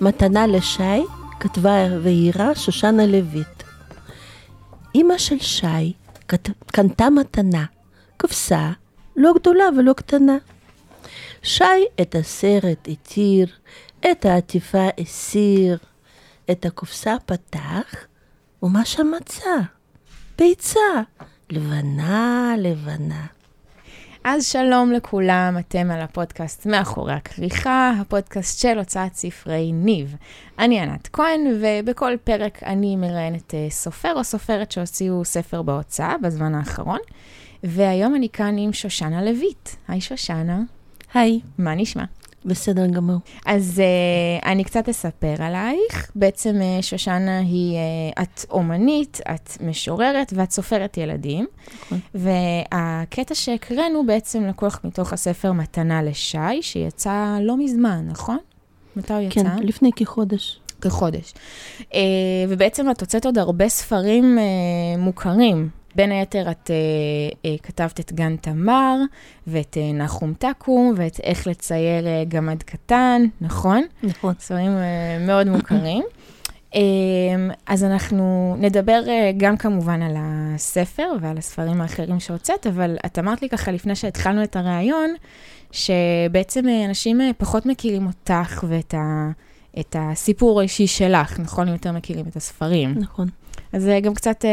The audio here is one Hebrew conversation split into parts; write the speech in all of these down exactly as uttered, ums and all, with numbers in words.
מתנה לשי כתבה והירה שושנה לויט. אמא של שי קנתה מתנה, כבשה, לא גדולה ולא קטנה. שי את הסרט התיר, את העטיפה הסיר, את הכבשה פתח, ומה שמצא? ביצה, לבנה, לבנה. אז שלום לכולם, אתם על הפודקאסט מאחורי הכריכה, הפודקאסט של הוצאת ספרי ניב. אני ענת כהן, ובכל פרק אני מראיינת סופר או סופרת שהוציאו ספר בהוצאה בזמן האחרון, והיום אני כאן עם שושנה לויט. היי שושנה. היי. מה נשמע? בסדר גמור. אז uh, אני קצת אספר עלייך. בעצם uh, שושנה היא, uh, את אומנית, את משוררת ואת סופרת ילדים. Okay. והקטע שהקראנו בעצם לקוח מתוך הספר מתנה לשי, שיצא לא מזמן, נכון? מתי הוא יצא? כן, לפני כחודש. כחודש. Uh, ובעצם את הוצאת עוד הרבה ספרים uh, מוכרים. בין היתר את uh, uh, כתבת את גן תמר, ואת uh, נחום תקום, ואת איך לצייר uh, גמד קטן, נכון? נכון. ספרים uh, מאוד מוכרים. uh, אז אנחנו נדבר uh, גם כמובן על הספר ועל הספרים האחרים שהוצאת, אבל את אמרת לי ככה לפני שהתחלנו את הראיון, שבעצם uh, אנשים uh, פחות מכירים אותך ואת ה, את הסיפור האישי שלך, נכון? הם יותר מכירים את הספרים. נכון. אז גם קצת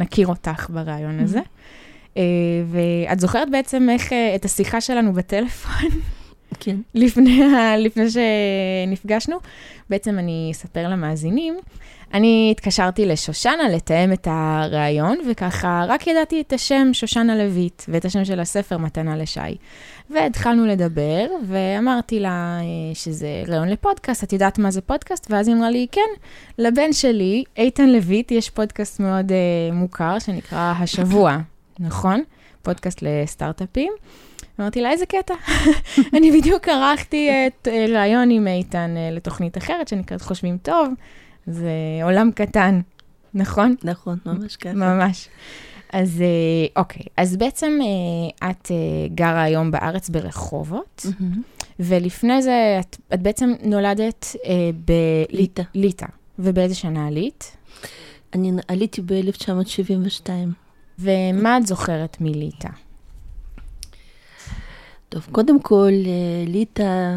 נכיר אותך ברעיון הזה. ואת זוכרת בעצם איך את השיחה שלנו בטלפון? כן. לפני שנפגשנו. בעצם אני אספר למאזינים. אני התקשרתי לשושנה לתאם את הרעיון, וככה רק ידעתי את השם שושנה לויט, ואת השם של הספר מתנה לשי. והתחלנו לדבר, ואמרתי לה שזה רעיון לפודקאסט, את יודעת מה זה פודקאסט? ואז היא אמרה לי, כן, לבן שלי, איתן לויט, יש פודקאסט מאוד uh, מוכר, שנקרא השבוע, נכון? פודקאסט לסטארט-אפים. אמרתי לה, איזה קטע? אני בדיוק ערכתי את רעיון עם איתן uh, לתוכנית אחרת, שנקראת חושבים טוב, זה עולם קטן, נכון? נכון, ממש ככה. ממש. אז אוקיי, אז בעצם את גרה היום בארץ ברחובות, ולפני זה את בעצם נולדת בליטא. ליטא. ובאיזה שנה עלית? אני עליתי ב-אלף תשע מאות שבעים ושתיים. ומה את זוכרת מליטא? טוב, קודם כל, ליטא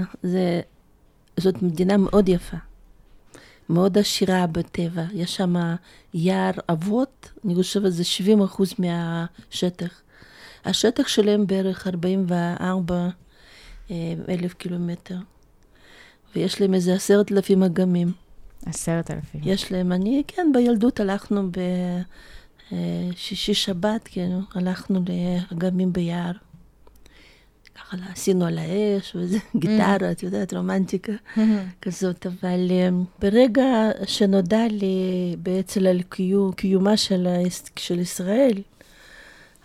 זאת מדינה מאוד יפה. מאוד עשירה בטבע, יש שם יער אבות, אני חושבת זה שבעים אחוז מהשטח. השטח שלהם בערך ארבעים וארבעה אלף קילומטר, ויש להם איזה עשרת אלפים אגמים. עשרת אלפים. יש להם, אני, כן, בילדות הלכנו בשישי שבת, כן, הלכנו לאגמים ביער. ככה עשינו על האש, וזה גיטרה, את יודעת, רומנטיקה כזאת, אבל ברגע שנודע לי בעצם על קיומה של ישראל,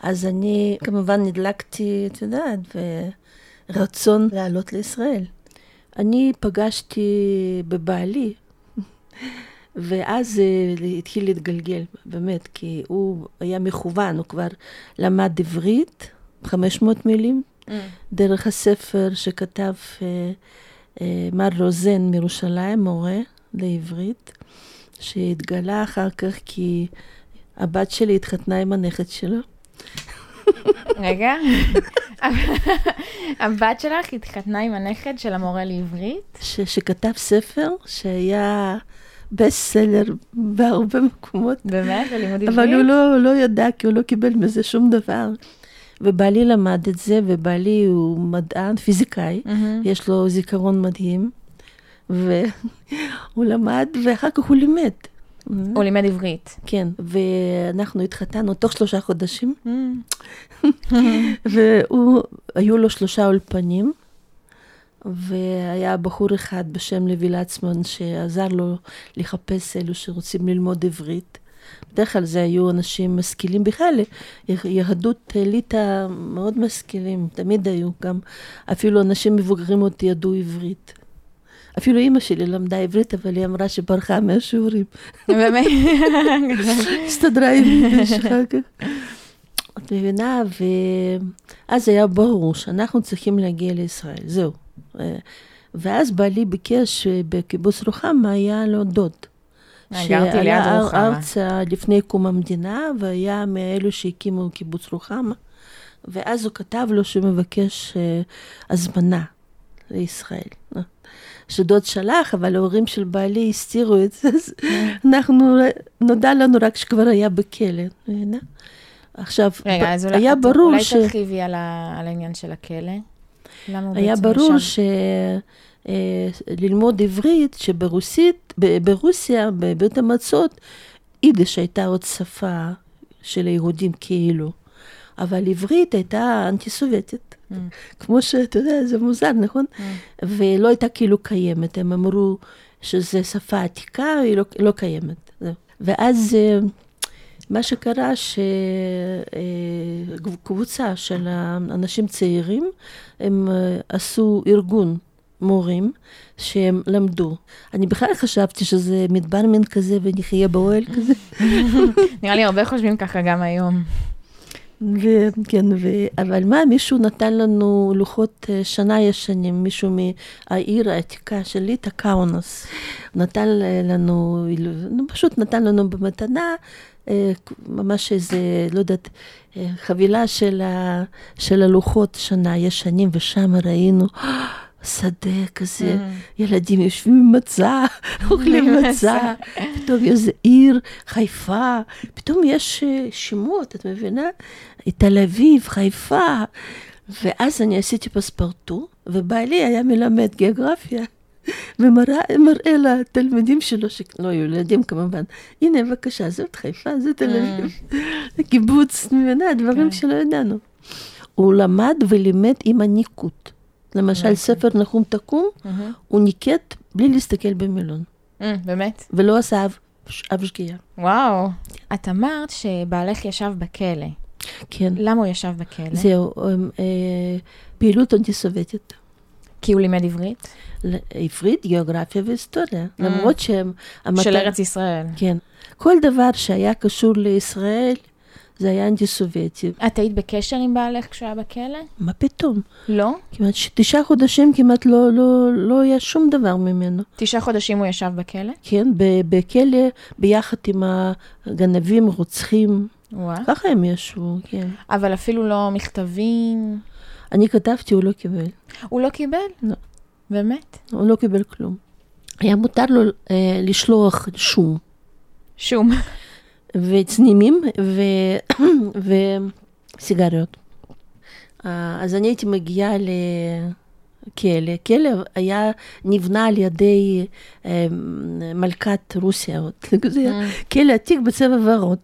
אז אני כמובן נדלקתי, את יודעת, ורצון לעלות לישראל. אני פגשתי בבעלי, ואז התחיל להתגלגל, באמת, כי הוא היה מכוון, הוא כבר למד עברית, חמש מאות מילים, דרך הספר שכתב מר רוזן מירושלים, מורה לעברית, שהתגלה אחר כך כי הבת שלי התחתנה עם הנכד שלו. רגע, הבת שלך התחתנה עם הנכד של המורה לעברית? שכתב ספר שהיה בסלר בהרבה מקומות. באמת? בלימוד עברית? אבל הוא לא ידע כי הוא לא קיבל מזה שום דבר. ובעלי למד את זה, ובעלי הוא מדען, פיזיקאי, mm-hmm. יש לו זיכרון מדהים, והוא למד, ואחר כך הוא לימד. הוא לימד עברית. כן, ואנחנו התחתנו תוך שלושה חודשים, mm-hmm. והיו לו שלושה אולפנים, והיה בחור אחד בשם לוי לצמן, שעזר לו לחפש אלו שרוצים ללמוד עברית, בדרך כלל זה היו אנשים משכילים בכלל, יהדות ליטא מאוד משכילים, תמיד היו גם, אפילו אנשים מבוגרים אותי ידעו עברית. אפילו אמא שלי למדה עברית, אבל היא אמרה שברחה מהשיעורים. באמת? הסתדרה עברית אחר כך. את מבינה, ואז היה ברור שאנחנו צריכים להגיע לישראל, זהו. ואז בעלי ביקש בקיבוץ רוחמה היה לו דוד. שעלה ארצה לפני קום המדינה, והיה מאלו שהקימו קיבוץ רוחמה. ואז הוא כתב לו שהוא מבקש הזמנה לישראל. שדוד שלח, אבל ההורים של בעלי הסתירו את זה. אנחנו, נודע לנו רק שכבר היה בכלא. עכשיו, היה ברור ש... אולי תרחיבי על העניין של הכלא? היה ברור ש... ללמוד עברית, שברוסית, ברוסיה, בבית המצות, יידיש הייתה עוד שפה של היהודים כאילו. אבל עברית הייתה אנטי-סובייטית. כמו שאתה יודע, זה מוזר, נכון? ולא הייתה כאילו קיימת. הם אמרו שזו שפה עתיקה, היא לא קיימת. ואז מה שקרה שקבוצה של אנשים צעירים, הם עשו ארגון מורים שהם למדו. אני בכלל חשבתי שזה מדבר מן כזה ונחיה באוהל כזה. נראה לי הרבה חושבים ככה גם היום. כן, אבל מה, מישהו נתן לנו לוחות שנה ישנים, מישהו מהעיר העתיקה שלי, קאונס, נתן לנו, פשוט נתן לנו במתנה, ממש איזה, לא יודעת, חבילה של הלוחות שנה ישנים, ושם ראינו שדה כזה, ילדים יושבים עם מצה, אוכלים מצה, פתאום יש עיר, חיפה, פתאום יש שמות, את מבינה? תל אביב, חיפה, ואז אני עשיתי פספורטו, ובעלי היה מלמד גיאוגרפיה, ומראה לתלמידים שלו, שלא היו ילדים כמובן, הנה בבקשה, זאת חיפה, זאת תל אביב, קיבוץ, מבינה, הדברים שלא ידענו. הוא למד ולימד עם הניקות. למשל, ספר נחום תקום, הוא ניקט בלי להסתכל במילון. באמת? ולא עשה אב שגיאה. וואו. את אמרת שבעלך ישב בכלא. כן. למה הוא ישב בכלא? זהו, פעילות אנטי-סובייטית. כי הוא לימד עברית? עברית, גיאוגרפיה והיסטוריה. למרות שהם... של ארץ ישראל. כן. כל דבר שהיה קשור לישראל... זה היה אנטי-סובייטי. את היית בקשר עם בעלך כשהוא היה בכלא? מה פתאום? לא? כמעט תשעה חודשים כמעט לא, לא, לא היה שום דבר ממנו. תשעה חודשים הוא ישב בכלא? כן, בכלא ביחד עם הגנבים, רוצחים. וואו. ככה הם ישבו, כן. אבל אפילו לא מכתבים? אני כתבתי, הוא לא קיבל. הוא לא קיבל? לא. באמת? הוא לא קיבל כלום. היה מותר לו אה, לשלוח שום. שום. וצנימים וסיגריות. אז אני הייתי מגיעה לכלא. כלא היה נבנה על ידי מלכת רוסיה. כלא עתיק בצבע ורוד.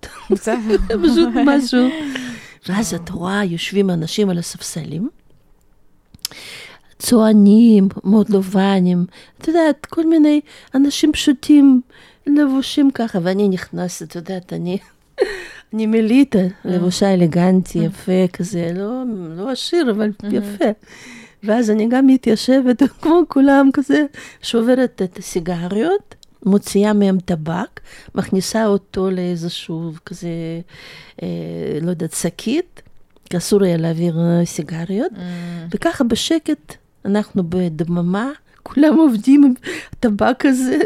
פשוט משהו. ואז את רואה, יושבים אנשים על הספסלים. צוענים, מאוד לבנים. את יודעת, כל מיני אנשים פשוטים. לבושים ככה, ואני נכנסת, אתה יודעת, אני, אני מליטה, לבושה אלגנטי, יפה, כזה, לא, לא עשיר, אבל יפה. ואז אני גם מתיישבת, כמו כולם, כזה, שוברת את הסיגריות, מוציאה מהם טבק, מכניסה אותו לאיזשהו, כזה, אה, לא יודעת, שקית, כי אסור היה להעביר סיגריות, וככה בשקט, אנחנו בדממה, כולם עובדים עם הטבק הזה.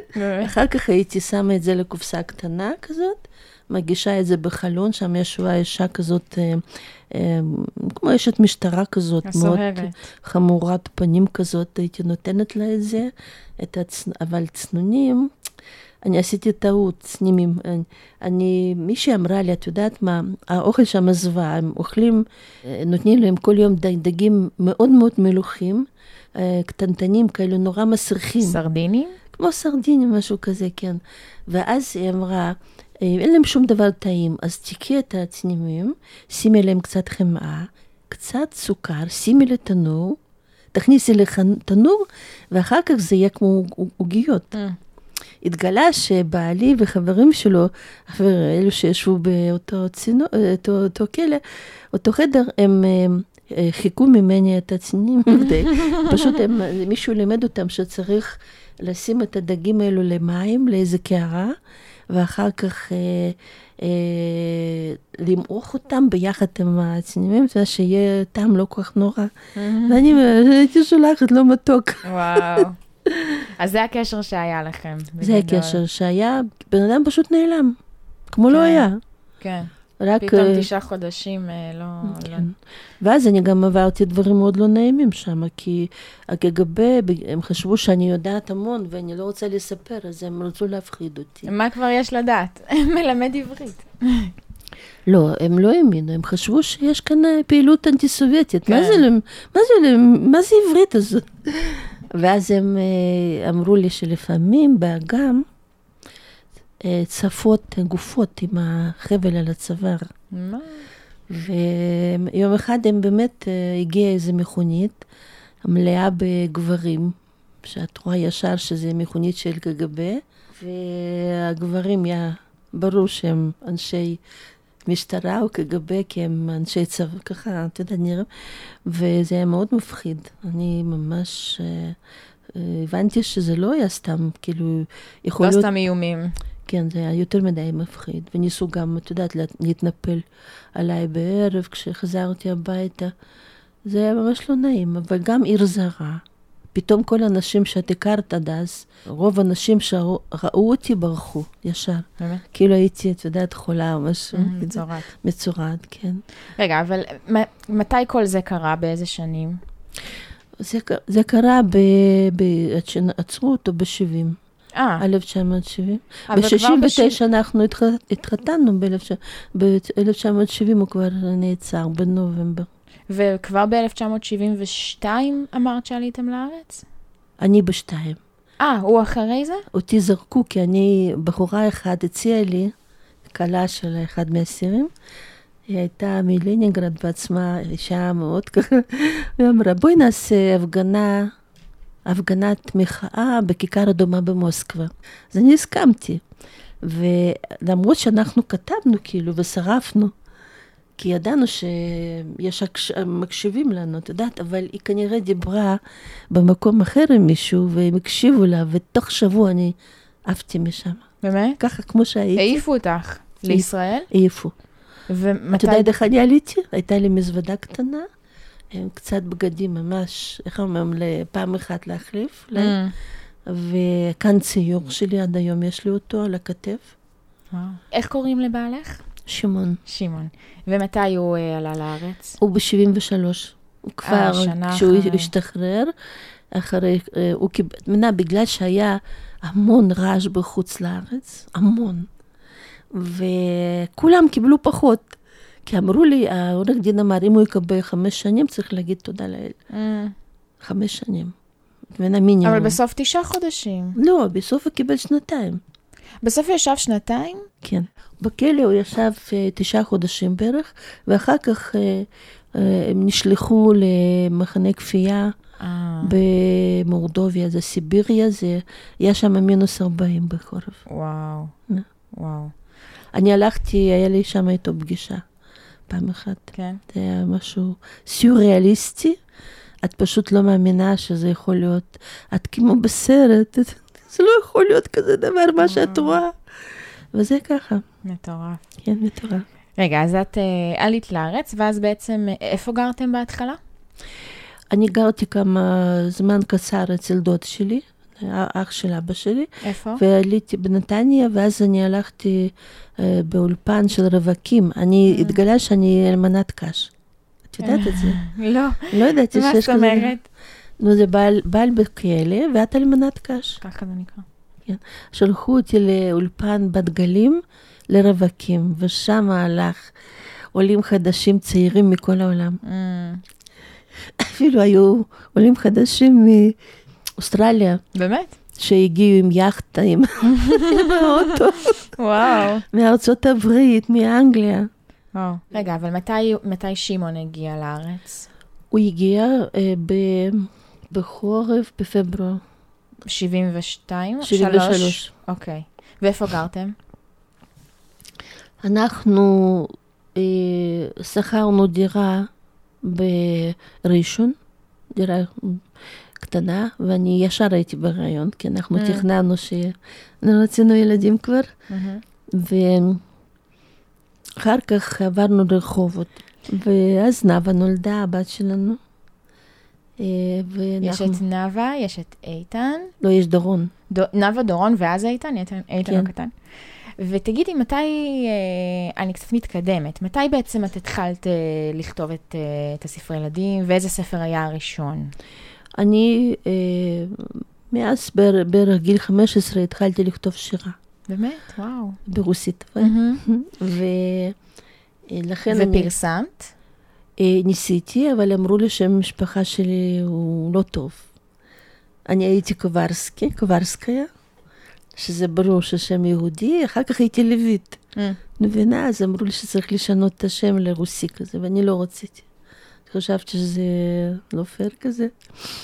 אחר כך הייתי שמה את זה לקופסה קטנה כזאת, מגישה את זה בחלון, שם ישבה אישה כזאת, אה, אה, כמו אשת משטרה כזאת, מאוד חמורת פנים כזאת, הייתי נותנת לה את זה, את הצ... אבל צנונים, אני עשיתי טעות, צנימים, אני, אני מישהי אמרה לי, את יודעת מה, האוכל שם עזבה, הם אוכלים, נותנים להם כל יום דגים מאוד מאוד מלוחים, קטנטנים כאלו נורא מסריחים. סרדינים? כמו סרדינים, משהו כזה, כן. ואז היא אמרה, אין להם שום דבר טעים, אז תיקי את הצנימים, שימי להם קצת חמאה, קצת סוכר, שימי לתנור, תכניסי לתנור, ואחר כך זה יהיה כמו עוגיות. התגלה שבעלי וחברים שלו, ואלו שישבו באותו צינו, אותו, אותו כלא, אותו חדר, הם... חיכו ממני את הצנינים, פשוט הם, מישהו לימד אותם שצריך לשים את הדגים האלו למים, לאיזה קערה, ואחר כך אה, אה, למרוח אותם ביחד עם הצנימים, שיהיה טעם לא כל כך נורא. ואני הייתי שולחת לו מתוק. וואו. אז זה הקשר שהיה לכם. זה הקשר שהיה, בן אדם פשוט נעלם. כמו לא היה. כן. פתאום תשעה חודשים לא... ואז אני גם עברתי דברים מאוד לא נעימים שם, כי הגגבי, הם חשבו שאני יודעת המון, ואני לא רוצה לספר, אז הם רצו להפחיד אותי. מה כבר יש לדעת? מלמד עברית. לא, הם לא האמינו, הם חשבו שיש כאן פעילות אנטי-סובייטית. מה זה עברית הזאת? ואז הם אמרו לי שלפעמים באגם, צפות גופות עם החבל על הצוואר. מה? ויום אחד הם באמת הגיעה איזו מכונית, המלאה בגברים, שאת רואה ישר שזה מכונית של קג"ב, והגברים, היה ברור שהם אנשי משטרה או קג"ב, כי הם אנשי צבא, ככה, אתה יודע, נראה, וזה היה מאוד מפחיד. אני ממש... הבנתי שזה לא היה סתם, כאילו, יכול להיות... לא סתם איומים. כן, זה היה יותר מדי מפחיד. וניסו גם, את יודעת, להתנפל עליי בערב, כשחזרתי הביתה. זה היה ממש לא נעים, אבל גם עיר זרה. פתאום כל האנשים שאת הכרת עד אז, רוב האנשים שראו אותי ברחו, ישר. באמת? כאילו הייתי, את יודעת, חולה או משהו. מצורת. מצורת, כן. רגע, אבל מתי כל זה קרה? באיזה שנים? זה, זה קרה ב... ב עצרו אותו ב-שבעים. אה. אלף תשע מאות שבעים. ב-שישים ותשע אנחנו התחתנו ב-אלף תשע מאות שבעים הוא כבר נעצר בנובמבר. וכבר ב-אלף תשע מאות שבעים ושתיים אמרת שעליתם לארץ? אני בשתיים. אה, הוא אחרי זה? אותי זרקו, כי אני, בחורה אחד הציעה לי, קלה של אחד מהסירים, היא הייתה מלנינגרד בעצמה, אישה מאוד ככה, היא אמרה, בואי נעשה הפגנה, הפגנת מחאה בכיכר אדומה במוסקבה. אז אני הסכמתי, ולמרות שאנחנו כתבנו כאילו ושרפנו, כי ידענו שיש מקשיבים לנו, את יודעת, אבל היא כנראה דיברה במקום אחר עם מישהו, והם הקשיבו לה, ותוך שבוע אני עפתי משם. באמת? ככה כמו שהייתי. העיפו אותך לישראל? העיפו. אתה יודעת איך אני עליתי? הייתה לי מזוודה קטנה, קצת בגדים ממש, איך אומרים, פעם אחת להחליף, וכאן ציור שלי, עד היום יש לי אותו על הכתף. איך קוראים לבעלך? שמעון. שמעון. ומתי הוא עלה לארץ? הוא ב-שבעים ושלוש. הוא כבר, כשהוא השתחרר, אחרי, הוא קיבל, בגלל שהיה המון רעש בחוץ לארץ, המון. וכולם קיבלו פחות, כי אמרו לי, העורך דין אמר, אם הוא יקבל חמש שנים, צריך להגיד תודה לאל. Mm. חמש שנים. אבל בסוף תשעה חודשים. לא, בסוף הוא קיבל שנתיים. בסוף הוא ישב שנתיים? כן. בכלא הוא ישב תשעה חודשים בערך, ואחר כך הם נשלחו למחנה כפייה במורדוביה, זה סיביריה, זה היה שם מינוס ארבעים בחורף. וואו. נה. וואו. אני הלכתי, היה לי שם איתו פגישה, פעם אחת. כן. זה היה משהו סוריאליסטי, את פשוט לא מאמינה שזה יכול להיות, את כמו בסרט, זה לא יכול להיות כזה דבר, מה שאת רואה. וזה ככה. מטורף. כן, מטורף. רגע, אז את עלית לארץ, ואז בעצם, איפה גרתם בהתחלה? אני גרתי כמה זמן קצר אצל דוד שלי, האח של אבא שלי. איפה? ועליתי בנתניה, ואז אני הלכתי אה, באולפן של רווקים. אני mm. התגלה שאני אלמנת קש. את יודעת את זה? לא. לא ידעתי שיש כזה. מה זאת אומרת? נו, זה בעל, בעל בכלא, ואת אלמנת קש. ככה זה נקרא. כן. שלחו אותי לאולפן בדגלים לרווקים, ושם הלך עולים חדשים צעירים מכל העולם. Mm. אפילו היו עולים חדשים מ... אוסטרליה. באמת? שהגיעו עם יאכטה, עם האוטו. וואו. מארצות הברית, מאנגליה. וואו. רגע, אבל מתי שמעון הגיע לארץ? הוא הגיע בחורף, בפברואר. שבעים ושתיים? שבעים ושלוש. אוקיי. ואיפה גרתם? אנחנו שכרנו דירה בראשון, דירה... קטנה, ואני ישר הייתי ברעיון, כי אנחנו mm-hmm. תכננו שרצינו ילדים כבר, mm-hmm. ואחר כך עברנו לרחובות, ואז נאווה נולדה, הבת שלנו. יש את נאווה, יש את איתן. לא, יש דורון. נאווה, דורון, ואז איתן, איתן הקטן. ותגידי, מתי, אני קצת מתקדמת, מתי בעצם את התחלת לכתוב את הספר ילדים, ואיזה ספר היה הראשון? אני מאז בערך גיל חמש עשרה התחלתי לכתוב שירה. באמת? וואו. ברוסית. ופרסמת? ניסיתי, אבל אמרו לי שהמשפחה שלי הוא לא טוב. אני הייתי קוברסקי, קוברסקיה, שזה ברור ששם יהודי, אחר כך הייתי לוית. מבינה, אז אמרו לי שצריך לשנות את השם לרוסי כזה, ואני לא רציתי. חשבתי שזה לא פייר כזה.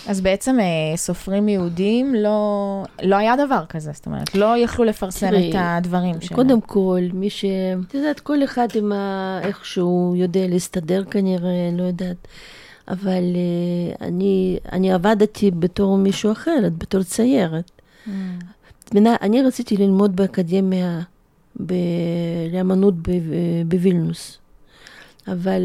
אז בעצם סופרים יהודים, לא, לא היה דבר כזה, זאת אומרת, לא יכלו לפרסם את הדברים שלהם. קודם כל, מי ש... את יודעת, כל אחד עם איכשהו יודע להסתדר כנראה, לא יודעת. אבל אני, אני עבדתי בתור מישהו אחרת, בתור ציירת. אני רציתי ללמוד באקדמיה, לאמנות בווילנוס. אבל...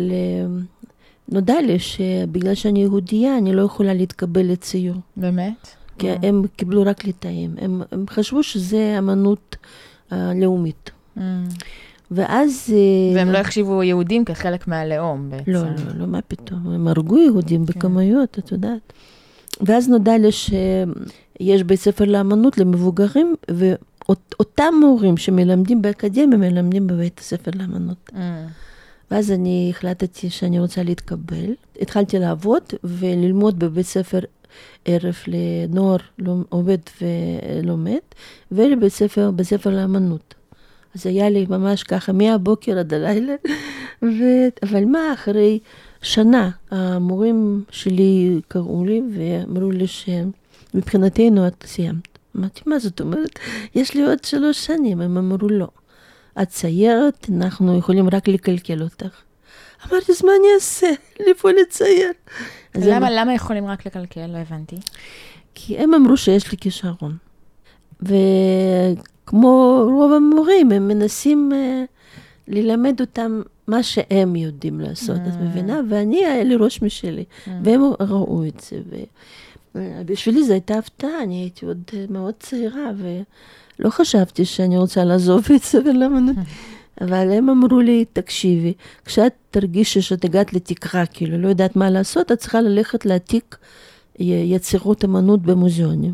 נודע לי שבגלל שאני יהודייה, אני לא יכולה להתקבל לציור. באמת? כי yeah. הם קיבלו רק ליטאים. הם, הם חשבו שזה אמנות uh, לאומית. Mm. ואז... והם uh, לא החשיבו יהודים כחלק מהלאום בעצם. לא, לא, לא, מה פתאום. הם הרגו יהודים okay. בכמויות, את יודעת. ואז נודע לי שיש בית ספר לאמנות למבוגרים, ואותם מורים שמלמדים באקדמיה, מלמדים בבית הספר לאמנות. Mm. ואז אני החלטתי שאני רוצה להתקבל. התחלתי לעבוד וללמוד בבית ספר ערב לנוער עובד ולומד, ובבית ספר, בספר לאמנות. אז היה לי ממש ככה, מהבוקר עד הלילה. ו... אבל מה, אחרי שנה, המורים שלי קראו לי ואמרו לי שמבחינתנו את סיימת. אמרתי, מה זאת אומרת? יש לי עוד שלוש שנים, הם אמרו לא. את ציירת, אנחנו יכולים רק לקלקל אותך. אמרתי, אז מה אני אעשה? לפעול לצייר. למה, למה יכולים רק לקלקל? לא הבנתי. כי הם אמרו שיש לי כישרון. וכמו רוב המורים, הם מנסים ללמד אותם מה שהם יודעים לעשות, את מבינה? ואני, היה לי ראש משלי, והם ראו את זה. בשבילי זו הייתה הפתעה, אני הייתי עוד מאוד צעירה, ו... לא חשבתי שאני רוצה לעזוב את זה ולאמנות, אבל הם אמרו לי, תקשיבי, כשאת תרגישי שאת הגעת לתקרה, כאילו, לא יודעת מה לעשות, את צריכה ללכת להעתיק יצירות אמנות במוזיאונים.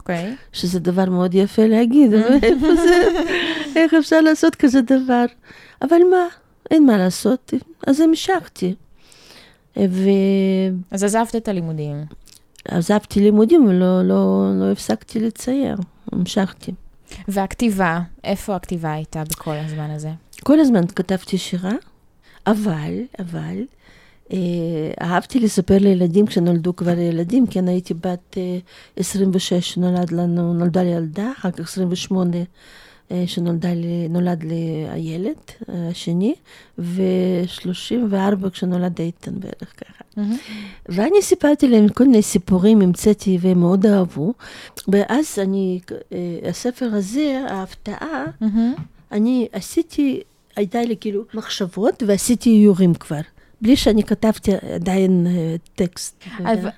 אוקיי. שזה דבר מאוד יפה להגיד, אבל איפה זה, איך אפשר לעשות כזה דבר? אבל מה, אין מה לעשות, אז המשכתי. אז עזבת את הלימודים. עזבתי לימודים ולא הפסקתי לצייר. המשכתי. והכתיבה, איפה הכתיבה הייתה בכל הזמן הזה? כל הזמן כתבתי שירה, אבל, אבל, אה, אהבתי לספר לילדים כשנולדו כבר ילדים, כי אני הייתי בת אה, עשרים ושש שנולד לנו, נולדה לי ילדה, אחר כך עשרים ושמונה אה, שנולד לי, נולד לי הילד אה, השני, ו-שלושים וארבע כשנולד איתן בערך ככה. ואני סיפרתי להם כל מיני סיפורים, המצאתי והם מאוד אהבו. ואז אני, הספר הזה, ההפתעה, אני עשיתי, הייתה לי כאילו מחשבות ועשיתי איורים כבר. בלי שאני כתבתי עדיין טקסט.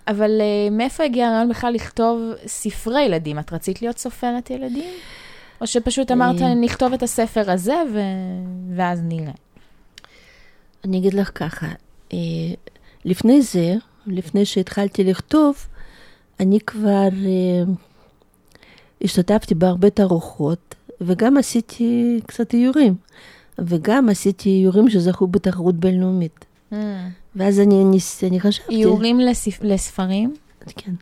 אבל מאיפה הגיע הרעיון בכלל לכתוב ספרי ילדים? את רצית להיות סופרת ילדים? או שפשוט אמרת, נכתוב את הספר הזה ואז נראה? אני אגיד לך ככה, לפני זה, לפני שהתחלתי לכתוב, אני כבר uh, השתתפתי בהרבה תערוכות, וגם עשיתי קצת איורים, וגם עשיתי איורים שזכו בתחרות בינלאומית. Mm. ואז אני, אני, אני חשבתי... איורים לספ... לספרים? כן.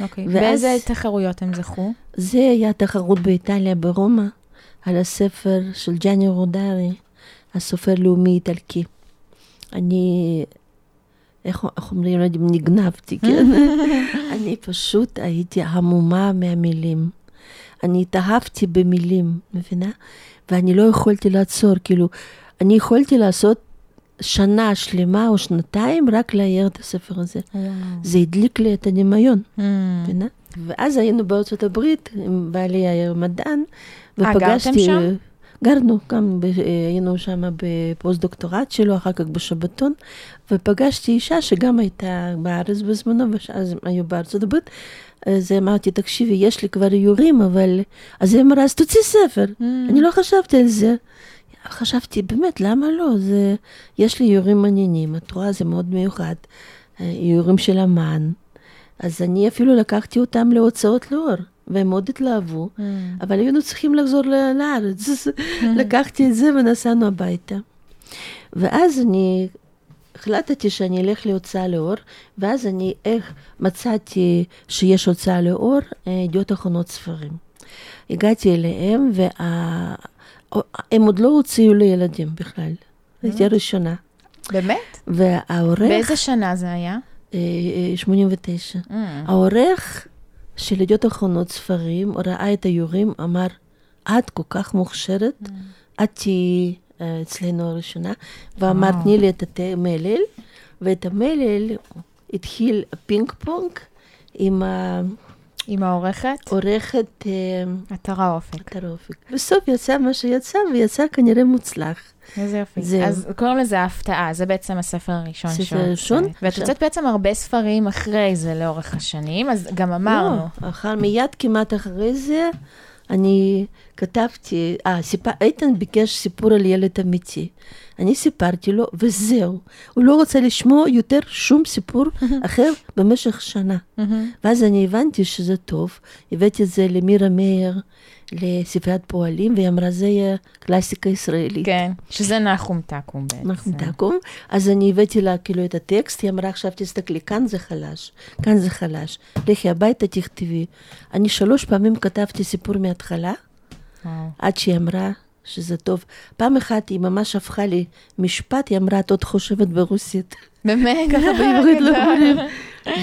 אוקיי. Okay. באיזה תחרויות הם זכו? זה היה תחרות באיטליה, ברומא, על הספר של ג'אני רודרי, הסופר לאומי איטלקי. אני... איך אומרים, לא יודעים, נגנבתי, כן? אני פשוט הייתי המומה מהמילים. אני התאהבתי במילים, מבינה? ואני לא יכולתי לעצור, כאילו, אני יכולתי לעשות שנה שלמה או שנתיים רק להייר את הספר הזה. זה הדליק לי את הדמיון. ואז היינו בארצות הברית, בעלי היה מדען, ופגשתי... גרנו, גם היינו שם בפוסט דוקטורט שלו, אחר כך בשבתון, ופגשתי אישה שגם הייתה בארץ בזמנו, ואז היו בארצות הברית, אז אמרתי, תקשיבי, יש לי כבר איורים, אבל... אז היא אמרה, אז תוציא ספר. אני לא חשבתי על זה. חשבתי, באמת, למה לא? זה... יש לי איורים מעניינים, את רואה, זה מאוד מיוחד. איורים של אמן. אז אני אפילו לקחתי אותם להוצאות לאור. והם מאוד התלהבו, mm. אבל היינו צריכים לחזור לארץ. לקחתי את זה ונסענו הביתה. ואז אני החלטתי שאני אלך להוצאה לאור, ואז אני איך מצאתי שיש הוצאה לאור, ידיעות אחרונות ספרים. הגעתי אליהם, והם עוד לא הוציאו לילדים בכלל. זו הייתה ראשונה. באמת? והעורך... באיזה שנה זה היה? שמונים ותשע. Mm. העורך... של ידיעות אחרונות ספרים, ראה את היורים, אמר, את כל כך מוכשרת, mm. את תהיי uh, אצלנו הראשונה, ואמר, oh. תני לי את המלל, ואת המלל התחיל פינג פונג עם ה... עם העורכת? עורכת... Uh, אתר האופק. אתר האופק. בסוף יצא מה שיצא, ויצא כנראה מוצלח. איזה יופי. זה... אז קוראים לזה ההפתעה, זה בעצם הספר הראשון. ספר ראשון. ואת הוצאת בעצם הרבה ספרים אחרי זה לאורך השנים, אז גם אמרנו. לא, אחר, מיד כמעט אחרי זה, אני כתבתי, אה, סיפ... איתן ביקש סיפור על ילד אמיתי. אני סיפרתי לו, וזהו. הוא לא רוצה לשמוע יותר שום סיפור אחר במשך שנה. ואז אני הבנתי שזה טוב. הבאתי את זה למירה מאיר, לספריית פועלים, והיא אמרה, זה יהיה קלאסיקה ישראלית. כן, שזה נחום תקום בעצם. נחום תקום. אז אני הבאתי לה כאילו את הטקסט, היא אמרה, עכשיו תסתכלי, כאן זה חלש, כאן זה חלש. לכי הביתה תכתבי. אני שלוש פעמים כתבתי סיפור מההתחלה, עד שהיא אמרה, שזה טוב. פעם אחת היא ממש הפכה לי משפט, היא אמרה, את עוד חושבת ברוסית. באמת? ככה בעברית לא אומרים.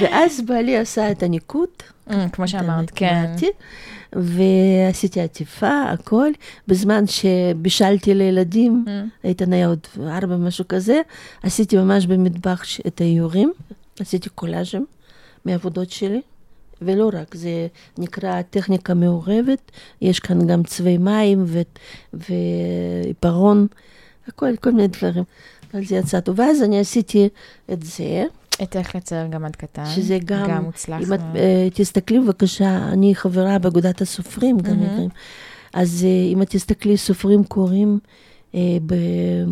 ואז בעלי עשה את הניקוד. כמו שאמרת, כן. ועשיתי עטיפה, הכל. בזמן שבישלתי לילדים, איתן היה עוד ארבע משהו כזה, עשיתי ממש במטבח את האיורים, עשיתי קולאז'ים מעבודות שלי. ולא רק, זה נקרא טכניקה מעורבת, יש כאן גם צבעי מים ועיפרון, הכל, כל מיני דברים. אבל זה יצא טוב. ואז אני עשיתי את זה. את איך לצייר גמד קטן. שזה גם, גם מוצלח. אם את uh, תסתכלי בבקשה, אני חברה באגודת הסופרים גם. Mm-hmm. אז uh, אם את תסתכלי, סופרים קוראים uh,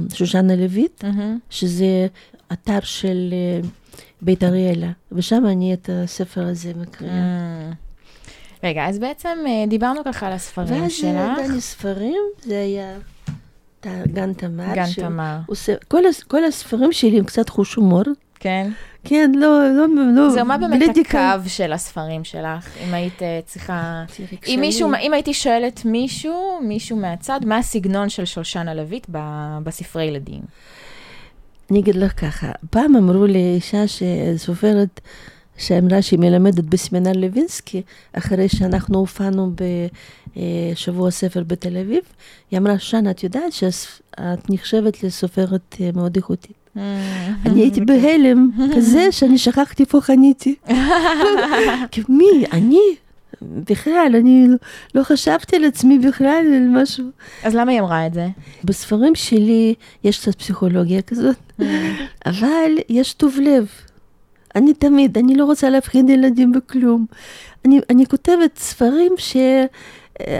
בשושנה לויט, mm-hmm. שזה אתר של... Uh, בית אריאלה, ושם אני את הספר הזה מקריאה. רגע, אז בעצם דיברנו ככה על הספרים שלך. ואז בין הספרים, זה היה גן תמר. גן תמר. כל הספרים שלי הם קצת חוש הומור. כן? כן, לא, לא... זה מה באמת הקו של הספרים שלך, אם היית צריכה... אם הייתי שואלת מישהו, מישהו מהצד, מה הסגנון של שושנה לויט בספרי ילדים? אני אגיד לך ככה, פעם אמרו לי אישה שסופרת, שאמרה שהיא מלמדת בסמינר לוינסקי, אחרי שאנחנו הופענו בשבוע ספר בתל אביב, היא אמרה, שנה, את יודעת שאת נחשבת לסופרת מאוד איכותית. אני הייתי בהלם כזה שאני שכחתי פה חניתי. מי? אני? בכלל, אני לא חשבתי על עצמי בכלל, על משהו. אז למה היא אמרה את זה? בספרים שלי יש קצת פסיכולוגיה כזאת, אבל יש טוב לב. אני תמיד, אני לא רוצה להפחיד ילדים בכלום. אני, אני כותבת ספרים ש...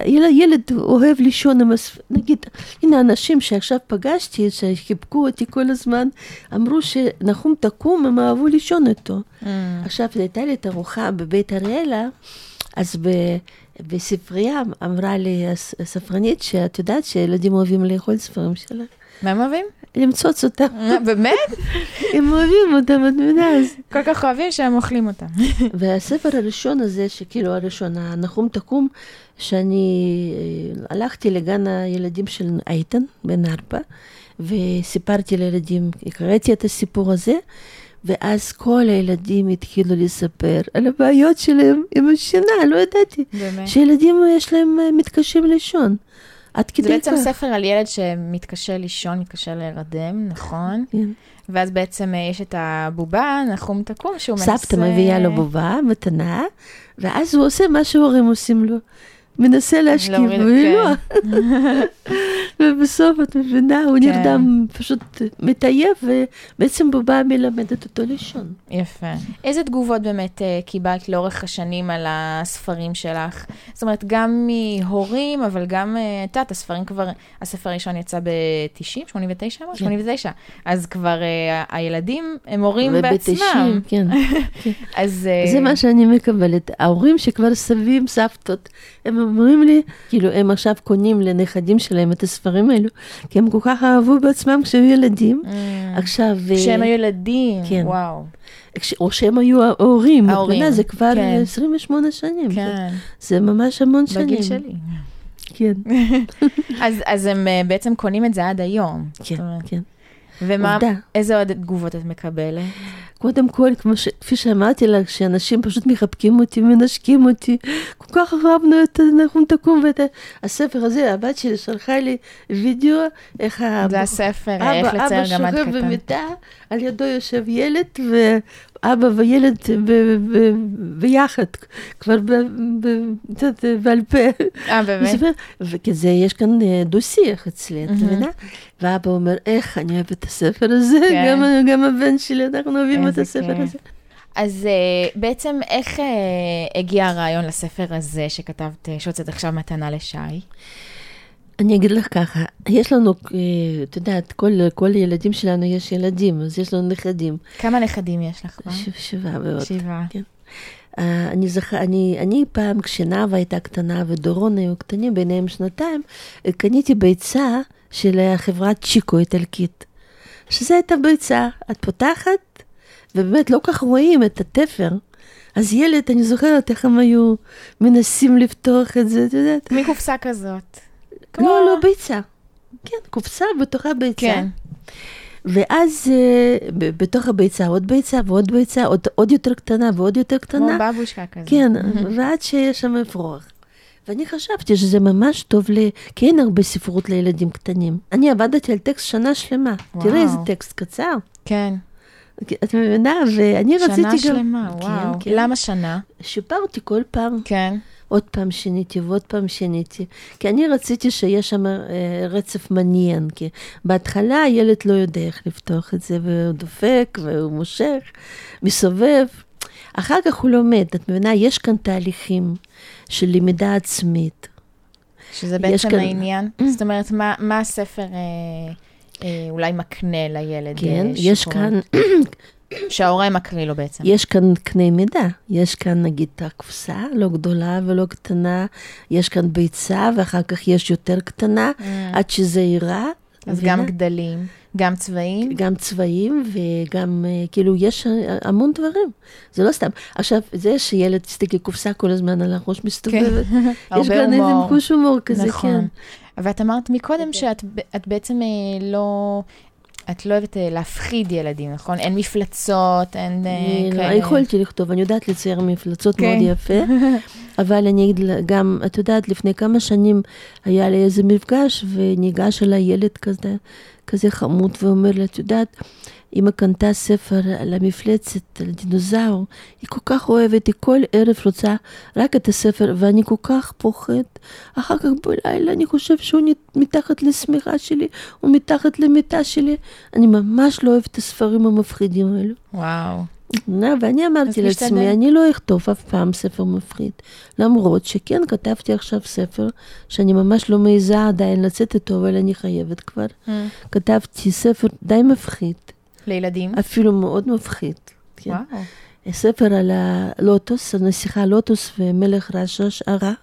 ילד אוהב לישון, נגיד, הנה אנשים שעכשיו פגשתי, שחיבקו אותי כל הזמן, אמרו שנחום תקום, הם אהבו לישון אותו. עכשיו, הייתה לי את ארוחה בבית אריאלה, אז בספרייה אמרה לי הספרנית שאת יודעת שילדים אוהבים לאכול ספרים שלה. מה הם אוהבים? למצוץ אותם. באמת? הם אוהבים אותם, את מבינה. כל כך אוהבים שהם אוכלים אותם. והספר הראשון הזה, שכאילו הראשון, הנחום תקום, שאני הלכתי לגן הילדים של איתן, בן ארבע, וסיפרתי לילדים, הקראתי את הסיפור הזה, ואז כל הילדים התחילו לספר על הבעיות שלהם עם השינה, לא ידעתי. באמת? שילדים יש להם מתקשים לישון. זה בעצם ספר על ילד שמתקשה לישון, מתקשה להירדם, נכון? ואז בעצם יש את הבובה, נחום תקום, שהוא מנסה... סבתא מביאה לו בובה, מתנה, ואז הוא עושה מה שהורים עושים לו. מנסה להשכיב, ולא. ובסוף, את מבינה, הוא נרדם, פשוט מטייף, ובעצם בובה מלמדת אותו לישון. יפה. איזה תגובות באמת קיבלת לאורך השנים על הספרים שלך? זאת אומרת, גם מהורים, אבל גם, תת, הספרים כבר, הספר הראשון יצא ב-תשעים, שמונים ותשע, שמונים ותשע. אז כבר הילדים הם הורים בעצמם. וב-תשעים, כן. זה מה שאני מקבלת. ההורים שכבר סבים, סבתות, הם אומרים לי, כאילו, הם עכשיו קונים לנכדים שלהם את הספרים האלו, כי הם כל כך אהבו בעצמם כשהם ילדים. עכשיו... כשהם היו ילדים, וואו. או שהם היו ההורים. ההורים, זה כבר עשרים ושמונה שנים. זה ממש המון שנים. בגיל שלי. כן. אז הם בעצם קונים את זה עד היום. כן, כן. ומה, איזה עוד תגובות את מקבלת? קודם כל, כפי שאמרתי לך, שאנשים פשוט מחבקים אותי, מנשקים אותי, כל כך אהבנו את נחום תקום, ואת הספר הזה, הבת שלי שלחה לי וידאו, איך האבא שוכב במיטה, על ידו יושב ילד, ואבא וילד ביחד, כבר בעל פה. אה, באמת? וכזה, יש כאן דו-שיח אצלי, אתה מבינה? ואבא אומר, איך אני אוהב את הספר הזה, גם הבן שלי, אנחנו אוהבים את הספר הזה. אז בעצם איך הגיע הרעיון לספר הזה שכתבת, שהוצאת עכשיו מתנה לשי? אני אגיד לך ככה, יש לנו, אתה יודעת, כל, כל ילדים שלנו יש ילדים, אז יש לנו נכדים. כמה נכדים יש לך? שבעה ועוד. שבעה. כן. Uh, אני, זכ... אני, אני פעם כשנאווה הייתה קטנה ודורון היו קטנים, ביניהם שנתיים, קניתי ביצה של החברת צ'יקו איטלקית, שזה הייתה ביצה, את פותחת, ובאמת לא כך רואים את התפר, אז ילד, אני זוכרת איך הם היו מנסים לפתוח את זה, אתה יודעת. מקופסה כזאת. כמו... לא, לא, ביצה. כן, קופסה בתוכה ביצה. כן. ואז ב- בתוך הביצה עוד ביצה ועוד ביצה, עוד, עוד יותר קטנה ועוד יותר קטנה. כמו בבושקה כזה. כן, ועד שיש שם אפרוח. ואני חשבתי שזה ממש טוב לי, כי אין הרבה ספרות לילדים קטנים. אני עבדתי על טקסט שנה שלמה. וואו. תראה איזה טקסט קצר. כן. את מבינה, ואני רציתי גם... שנה שלמה, וואו. כן, כן. למה שנה? שיפרתי כל פעם. כן. עוד פעם שיניתי ועוד פעם שיניתי. כי אני רציתי שיש שם רצף מעניין, כי בהתחלה הילד לא יודע איך לפתוח את זה, והוא דופק, והוא מושך, מסובב. אחר כך הוא לומד, את מבינה, יש כאן תהליכים של למידה עצמית. שזה בעצם כאן... העניין? זאת אומרת, מה, מה הספר... אולי מקנה לילד. כן, יש כאן... שההורה מקריא לו בעצם. יש כאן קנה מידע. יש כאן, נגיד, הקופסה, לא גדולה ולא קטנה. יש כאן ביצה, ואחר כך יש יותר קטנה, עד שזה יראה. אז גם גדלים, גם צבעים. גם צבעים, וגם, כאילו, יש המון דברים. זה לא סתם. עכשיו, זה שילד תסתכל קופסה כל הזמן על הראש מסתובבת. יש כאן איזה מגוש הומור כזה, כן. נכון. ואת אמרת מקודם שאת את בעצם לא, את לא אוהבת להפחיד ילדים, נכון? אין מפלצות, אין... לא, יכולתי לכתוב, אני יודעת לצייר מפלצות מאוד יפה, אבל אני אגיד גם, את יודעת, לפני כמה שנים היה לי איזה מפגש, וניגש אליי ילד כזה, כזה חמוד, ואומר לה, את יודעת, אמא קנתה ספר על המפלצת, על דינוזאור, היא כל כך אוהבת, היא כל ערב רוצה רק את הספר, ואני כל כך פוחד. אחר כך בלילה אני חושב שהוא מתחת לשמיכה שלי, הוא מתחת למיטה שלי. אני ממש לא אוהבת את הספרים המפחידים האלו. וואו. נה, ואני אמרתי לעצמי, אני לא אכתוב אף פעם ספר מפחיד. למרות שכן, כתבתי עכשיו ספר שאני ממש לא מעיזה עדיין לצאת איתו, אבל אני חייבת כבר. כתבתי ספר די מפחיד. לילדים? אפילו מאוד מפחיד. כן. ספר על הלוטוס, הנסיכה לוטוס ומלך רשש הרע.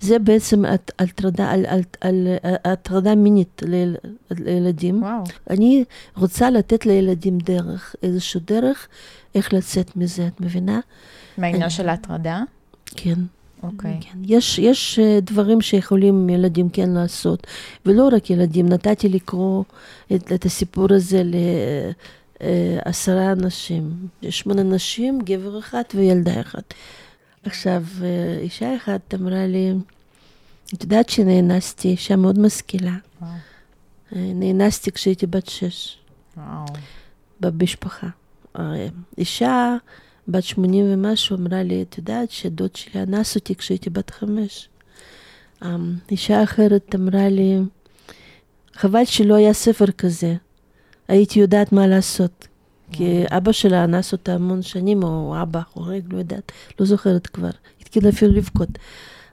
זה בעצם הטרדה, על, על, על, על, הטרדה מינית ליל, לילדים. וואו. אני רוצה לתת לילדים דרך, איזשהו דרך, איך לצאת מזה, את מבינה? מהעניין אני... של ההטרדה? כן. אוקיי. כן. יש, יש דברים שיכולים ילדים כן לעשות, ולא רק ילדים. נתתי לקרוא את, את הסיפור הזה לעשרה אנשים, שמונה נשים, גבר אחד וילדה אחד. עכשיו, אישה אחת אמרה לי, את יודעת שנאנסתי, אישה מאוד משכילה. וואו. נאנסתי כשהייתי בת שש. וואו. במשפחה. אישה בת שמונים ומשהו אמרה לי, את יודעת שדוד שלי אנס אותי כשהייתי בת חמש. אישה אחרת אמרה לי, חבל שלא היה ספר כזה. הייתי יודעת מה לעשות. כי אבא שלה אנס אותה המון שנים, או אבא, חורג, לא יודעת, לא זוכרת כבר. התחילה אפילו לבכות.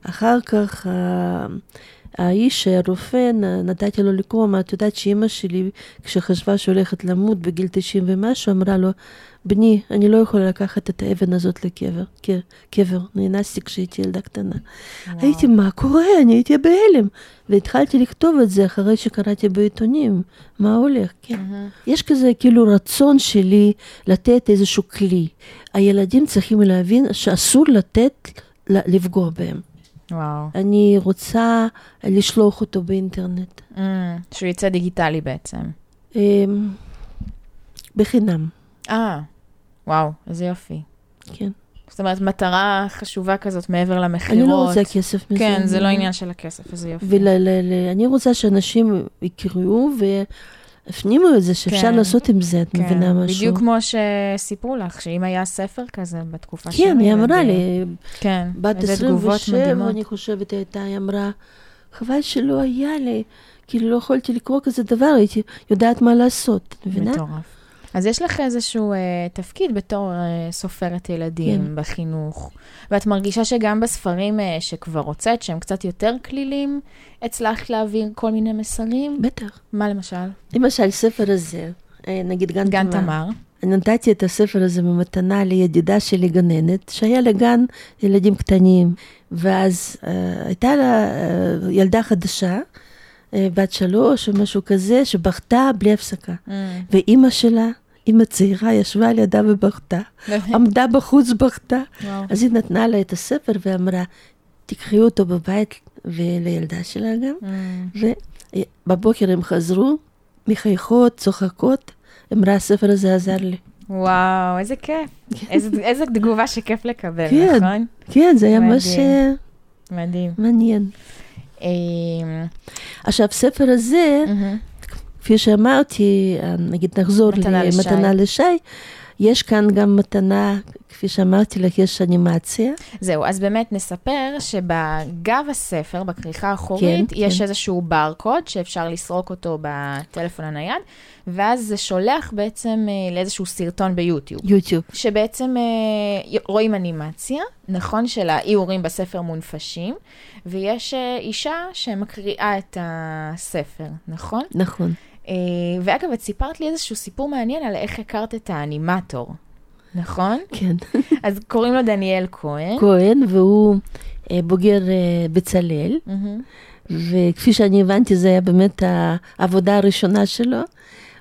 אחר כך האיש, הרופא, נתתי לו לקום, את יודעת שאמא שלי, כשחשבה שהולכת למות בגיל תשעים ומשהו, אמרה לו, בני, אני לא יכולה לקחת את האבן הזאת לקבר, קבר, נאנסתי כשהייתי ילדה קטנה. הייתי, מה קורה? אני הייתי בהלם. והתחלתי לכתוב את זה אחרי שקראתי בעיתונים, מה הולך, כן. יש כזה כאילו רצון שלי לתת איזשהו כלי. הילדים צריכים להבין שאסור לתת לפגוע בהם. וואו. אני רוצה לשלוח אותו באינטרנט. Mm, שהוא יצא דיגיטלי בעצם. Um, בחינם. אה, וואו, איזה יופי. כן. זאת אומרת, מטרה חשובה כזאת מעבר למחירות. אני לא רוצה כסף מזה. כן, זה לא עניין של הכסף, איזה יופי. ואני רוצה שאנשים יקראו ו... הפנימו את זה שאפשר לעשות עם זה, את מבינה משהו. בדיוק כמו שסיפרו לך, שאם היה ספר כזה בתקופה שלי. כן, היא אמרה לי, בת עשרים ושבע, אני חושבת, היא אמרה, חבל שלא היה לי, כאילו לא יכולתי לקרוא כזה דבר, הייתי יודעת מה לעשות, מבינה? מטורף. אז יש לך איזשהו תפקיד בתור סופרת ילדים בחינוך, ואת מרגישה שגם בספרים שכבר רוצית, שהם קצת יותר כלילים, הצלחת להעביר כל מיני מסרים? בטח. מה למשל? למשל, ספר הזה, נגיד גן, גן תמר. תמר. אני נתתי את הספר הזה במתנה לידידה שלי גננת, שהיה לגן ילדים קטנים, ואז אה, הייתה לה אה, ילדה חדשה, אה, בת שלוש או משהו כזה, שבחתה בלי הפסקה. Mm. ואימא שלה, אמא צעירה ישבה על ידה ובחתה, עמדה בחוץ בחתה. אז היא נתנה לה את הספר ואמרה, תקחי אותו בבית ולילדה שלה גם. ובבוקר הם חזרו, מחייכות, צוחקות, אמרה, הספר הזה עזר לי. וואו, איזה כיף. איזה תגובה שכיף לקבל, נכון? כן, זה היה ממש מעניין. עכשיו, הספר הזה... כפי שאמרתי, נגיד נחזור למתנה לשי, יש כאן גם מתנה, כפי שאמרתי לך, יש אנימציה. זהו, אז באמת נספר שבגב הספר, בכריכה האחורית, יש איזשהו ברקוד שאפשר לסרוק אותו בטלפון הנייד, ואז זה שולח בעצם לאיזשהו סרטון ביוטיוב. יוטיוב. שבעצם רואים אנימציה, נכון, של האיורים בספר מונפשים, ויש אישה שמקריאה את הספר, נכון? נכון. ואגב, את סיפרת לי איזשהו סיפור מעניין על איך הכרת את האנימטור, נכון? כן. אז קוראים לו דניאל כהן. כהן, והוא בוגר בצלאל, וכפי שאני הבנתי, זה היה באמת העבודה הראשונה שלו,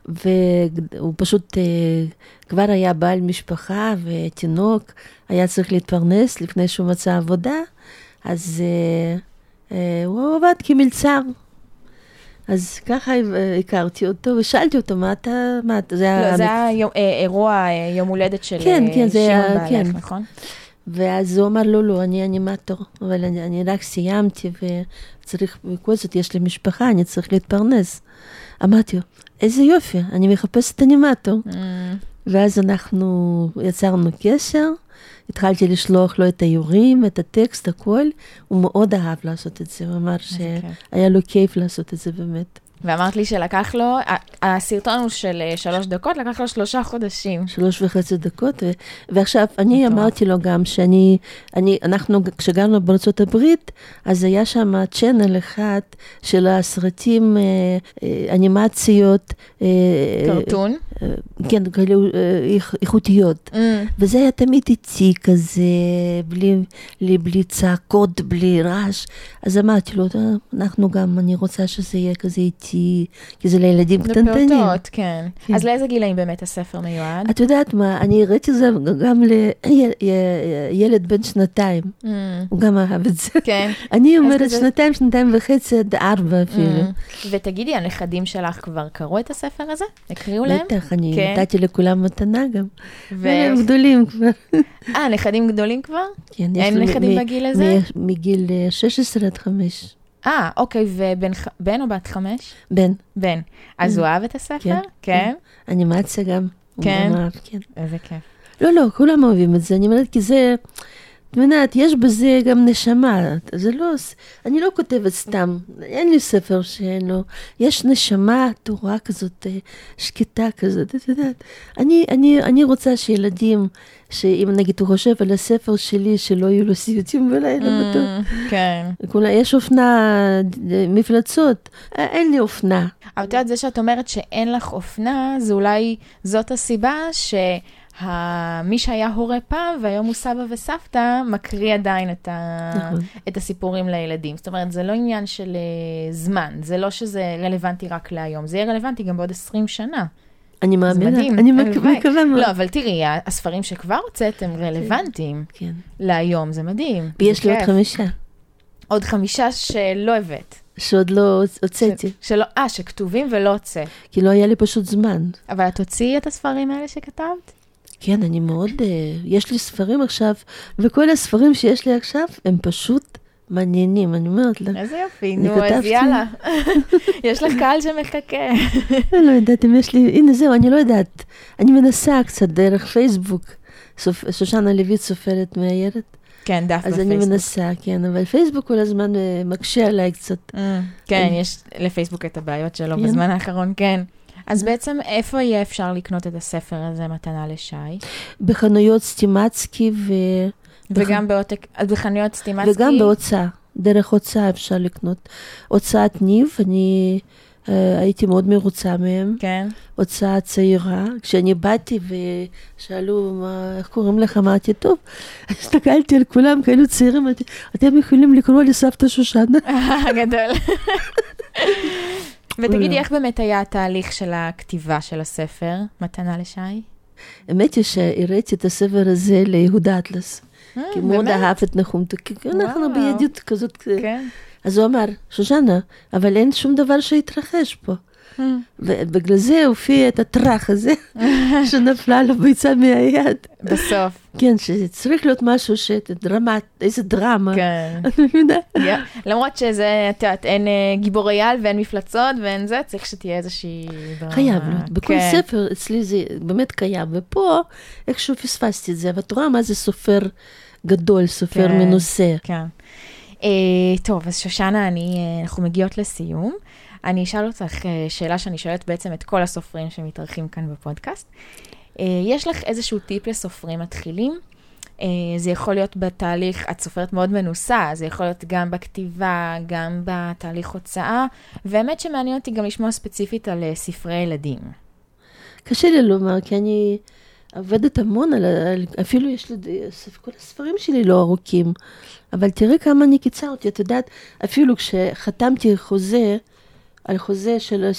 והוא פשוט כבר היה בעל משפחה ותינוק, היה צריך להתפרנס לפני שהוא מצא עבודה, אז הוא עבד כמלצר. אז ככה הכרתי אותו, ושאלתי אותו, מה אתה... לא, זה היה אירוע יום הולדת של שיעון בעלך, נכון? ואז הוא אמר, לא, לא, אני אנימטור, אבל אני רק סיימתי, וצריך, בכל זאת, יש לי משפחה, אני צריך להתפרנס. אמרתי, איזה יופי, אני מחפשת אנימטור. ואז אנחנו יצרנו קשר, התחלתי לשלוח לו את האיורים, את הטקסט, הכל. הוא מאוד אהב לעשות את זה, הוא אמר שהיה לו כיף לעשות את זה באמת. ואמרת לי שלקח לו, הסרטון הוא של שלוש דקות, לקח לו שלושה חודשים. שלוש וחצי דקות, ועכשיו אני אמרתי לו גם שאני, אנחנו כשגרנו בארצות הברית, אז היה שם צ'אנל אחד של הסרטים, אנימציות. קרטון? כן, איכותיות. וזה היה תמיד איטי כזה, בלי צעקות, בלי רעש. אז אמרתי לו, אנחנו גם, אני רוצה שזה יהיה כזה איטי. כי זה לילדים קטנטנים. לפעוטות, כן. אז לאיזה גילאים באמת הספר מיועד? את יודעת מה, אני ראיתי זה גם לילד בן שנתיים. הוא גם אהב את זה. כן. אני אומרת שנתיים, שנתיים וחצי עד ארבע אפילו. ותגידי, הנכדים שלך כבר קראו את הספר הזה? הקריאו להם? בטח, אני נתתי לכולם מתנה גם. והם גדולים כבר. אה, נכדים גדולים כבר? כן. אין נכדים בגיל הזה? מגיל שש עשרה עד חמש. אה, אוקיי, ובן או בת חמש? בן. בן. אז הוא אהב את הספר? כן. אנימציה גם. כן? איזה כיף. לא, לא, כולם אוהבים את זה. אני אומרת, כי זה, מנת, יש בזה גם נשמה. זה לא, אני לא כותבת סתם. אין לי ספר שאין לו. יש נשמה, תורה כזאת, שקטה כזאת. את יודעת, אני, אני, אני רוצה שילדים, שאם נגיד הוא חושב על הספר שלי, שלא יהיו לו סיוטים בלילה בטוב. כן. כולה, יש אופנה, מפלצות. אין לי אופנה. אבל את יודעת, זה שאת אומרת שאין לך אופנה, זה אולי זאת הסיבה ש... מי שהיה הורה פעם, והיום הוא סבא וסבתא, מקריא עדיין את, ה... נכון. את הסיפורים לילדים. זאת אומרת, זה לא עניין של זמן, זה לא שזה רלוונטי רק להיום, זה יהיה רלוונטי גם בעוד עשרים שנה. אני מאמינה, אני מקווה מאוד. לא, אבל תראי, הספרים שכבר הוצאת הם רלוונטיים כן. להיום, זה מדהים. ויש לי עוד חמישה. עוד חמישה שלא הבאת. שעוד לא הוצאתי. אה, שכתובים ולא הוצא. כי לא היה לי פשוט זמן. אבל את הוציאי את הספרים האלה שכתבת? כן, אני מאוד, יש לי ספרים עכשיו, וכל הספרים שיש לי עכשיו, הם פשוט מעניינים, אני אומרת לך. איזה יופי, נו, אז יאללה. יש לך קהל שמחכה. לא יודעת, אם יש לי, הנה זהו, אני לא יודעת. אני מנסה קצת דרך פייסבוק. שושנה לויט סופרת מאיירת. כן, דף בפייסבוק. אז אני מנסה, כן, אבל פייסבוק כל הזמן מקשה עליי קצת. כן, יש לפייסבוק את הבעיות שלו בזמן האחרון, כן. אז בעצם איפה יהיה אפשר לקנות את הספר הזה, מתנה לשי? בחנויות סטימצקי ו... וגם בעותק... אז בחנויות סטימצקי... וגם בהוצאה. דרך הוצאה אפשר לקנות. הוצאת ניב, אני הייתי מאוד מרוצה מהם. כן. הוצאה צעירה. כשאני באתי ושאלו, איך קוראים לך? אמרתי, טוב, הסתכלתי על כולם, כאילו צעירים, אתם יכולים לקרוא לסבתא שושנה. גדול. ותגידי, איך באמת היה התהליך של הכתיבה של הספר, מתנה לשי? האמת היא שהראיתי את הספר הזה ליהודה אטלס. כי מאוד אהב את נחום תקום. אנחנו בידידות כזאת. אז הוא אמר, שושנה, אבל אין שום דבר שהתרחש פה. ובגלל זה הופיע את הטרח הזה, שנפלה לו ביצה מהיד. בסוף. כן, שצריך להיות משהו שדרמת, איזה דרמה. כן. למרות שזה, את יודעת, אין גיבורי על ואין מפלצות ואין זה, צריך שתהיה איזושהי דרמה. חייב להיות. בכל ספר אצלי זה באמת קיים. ופה, איכשהו פספסתי את זה, אבל את רואה מה זה סופר גדול, סופר מנוסה. כן. טוב, אז שושנה, אנחנו מגיעות לסיום. אני אשאל אותך שאלה שאני שואלת בעצם את כל הסופרים שמתארחים כאן בפודקאסט. יש לך איזשהו טיפ לסופרים מתחילים? זה יכול להיות בתהליך, את סופרת מאוד מנוסה, זה יכול להיות גם בכתיבה, גם בתהליך הוצאה, והאמת שמעניין אותי גם לשמוע ספציפית על ספרי ילדים. קשה לי לומר, כי אני עובדת המון, על, אפילו יש לי, כל הספרים שלי לא ארוכים, אבל תראי כמה אני קיצרתי, את יודעת, אפילו כשחתמתי חוזה, על חוזה של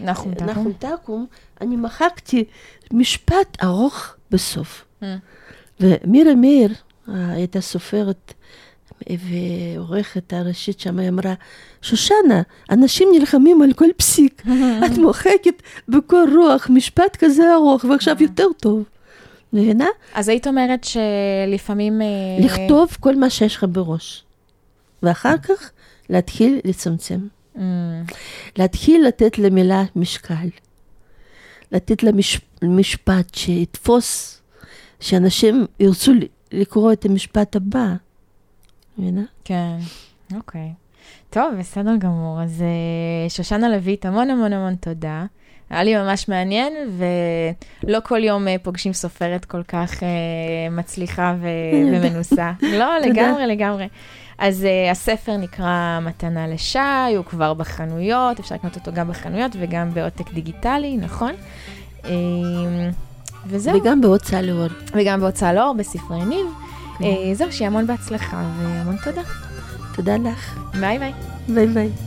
נחום תקום, אני מחקתי משפט ארוך בסוף. ומירה מאיר, הייתה סופרת ועורכת הראשית שם, היא אמרה, שושנה, אנשים נלחמים על כל פסיק, את מוחקת בכל רוח משפט כזה ארוך, ועכשיו יותר טוב. מבינה? אז היית אומרת שלפעמים... לכתוב כל מה שיש לך בראש, ואחר כך להתחיל לצמצם. להתחיל לתת למילה משקל, לתת למשפט שיתפוס, שאנשים ירצו לקרוא את המשפט הבא. מבינה? כן, אוקיי. טוב, בסדר גמור. אז שושנה לויט, המון המון המון תודה. היה לי ממש מעניין, ולא כל יום פוגשים סופרת כל כך מצליחה ומנוסה. לא, לגמרי, לגמרי. אז uh, הספר נקרא מתנה לשי, הוא כבר בחנויות, אפשר לקנות אותו גם בחנויות וגם בעותק דיגיטלי, נכון? Uh, וזהו. וגם בהוצאה לאור. וגם בהוצאה לאור, בספרי ניב. Okay. Uh, זהו, שיהיה המון בהצלחה והמון תודה. תודה לך. ביי ביי. ביי ביי.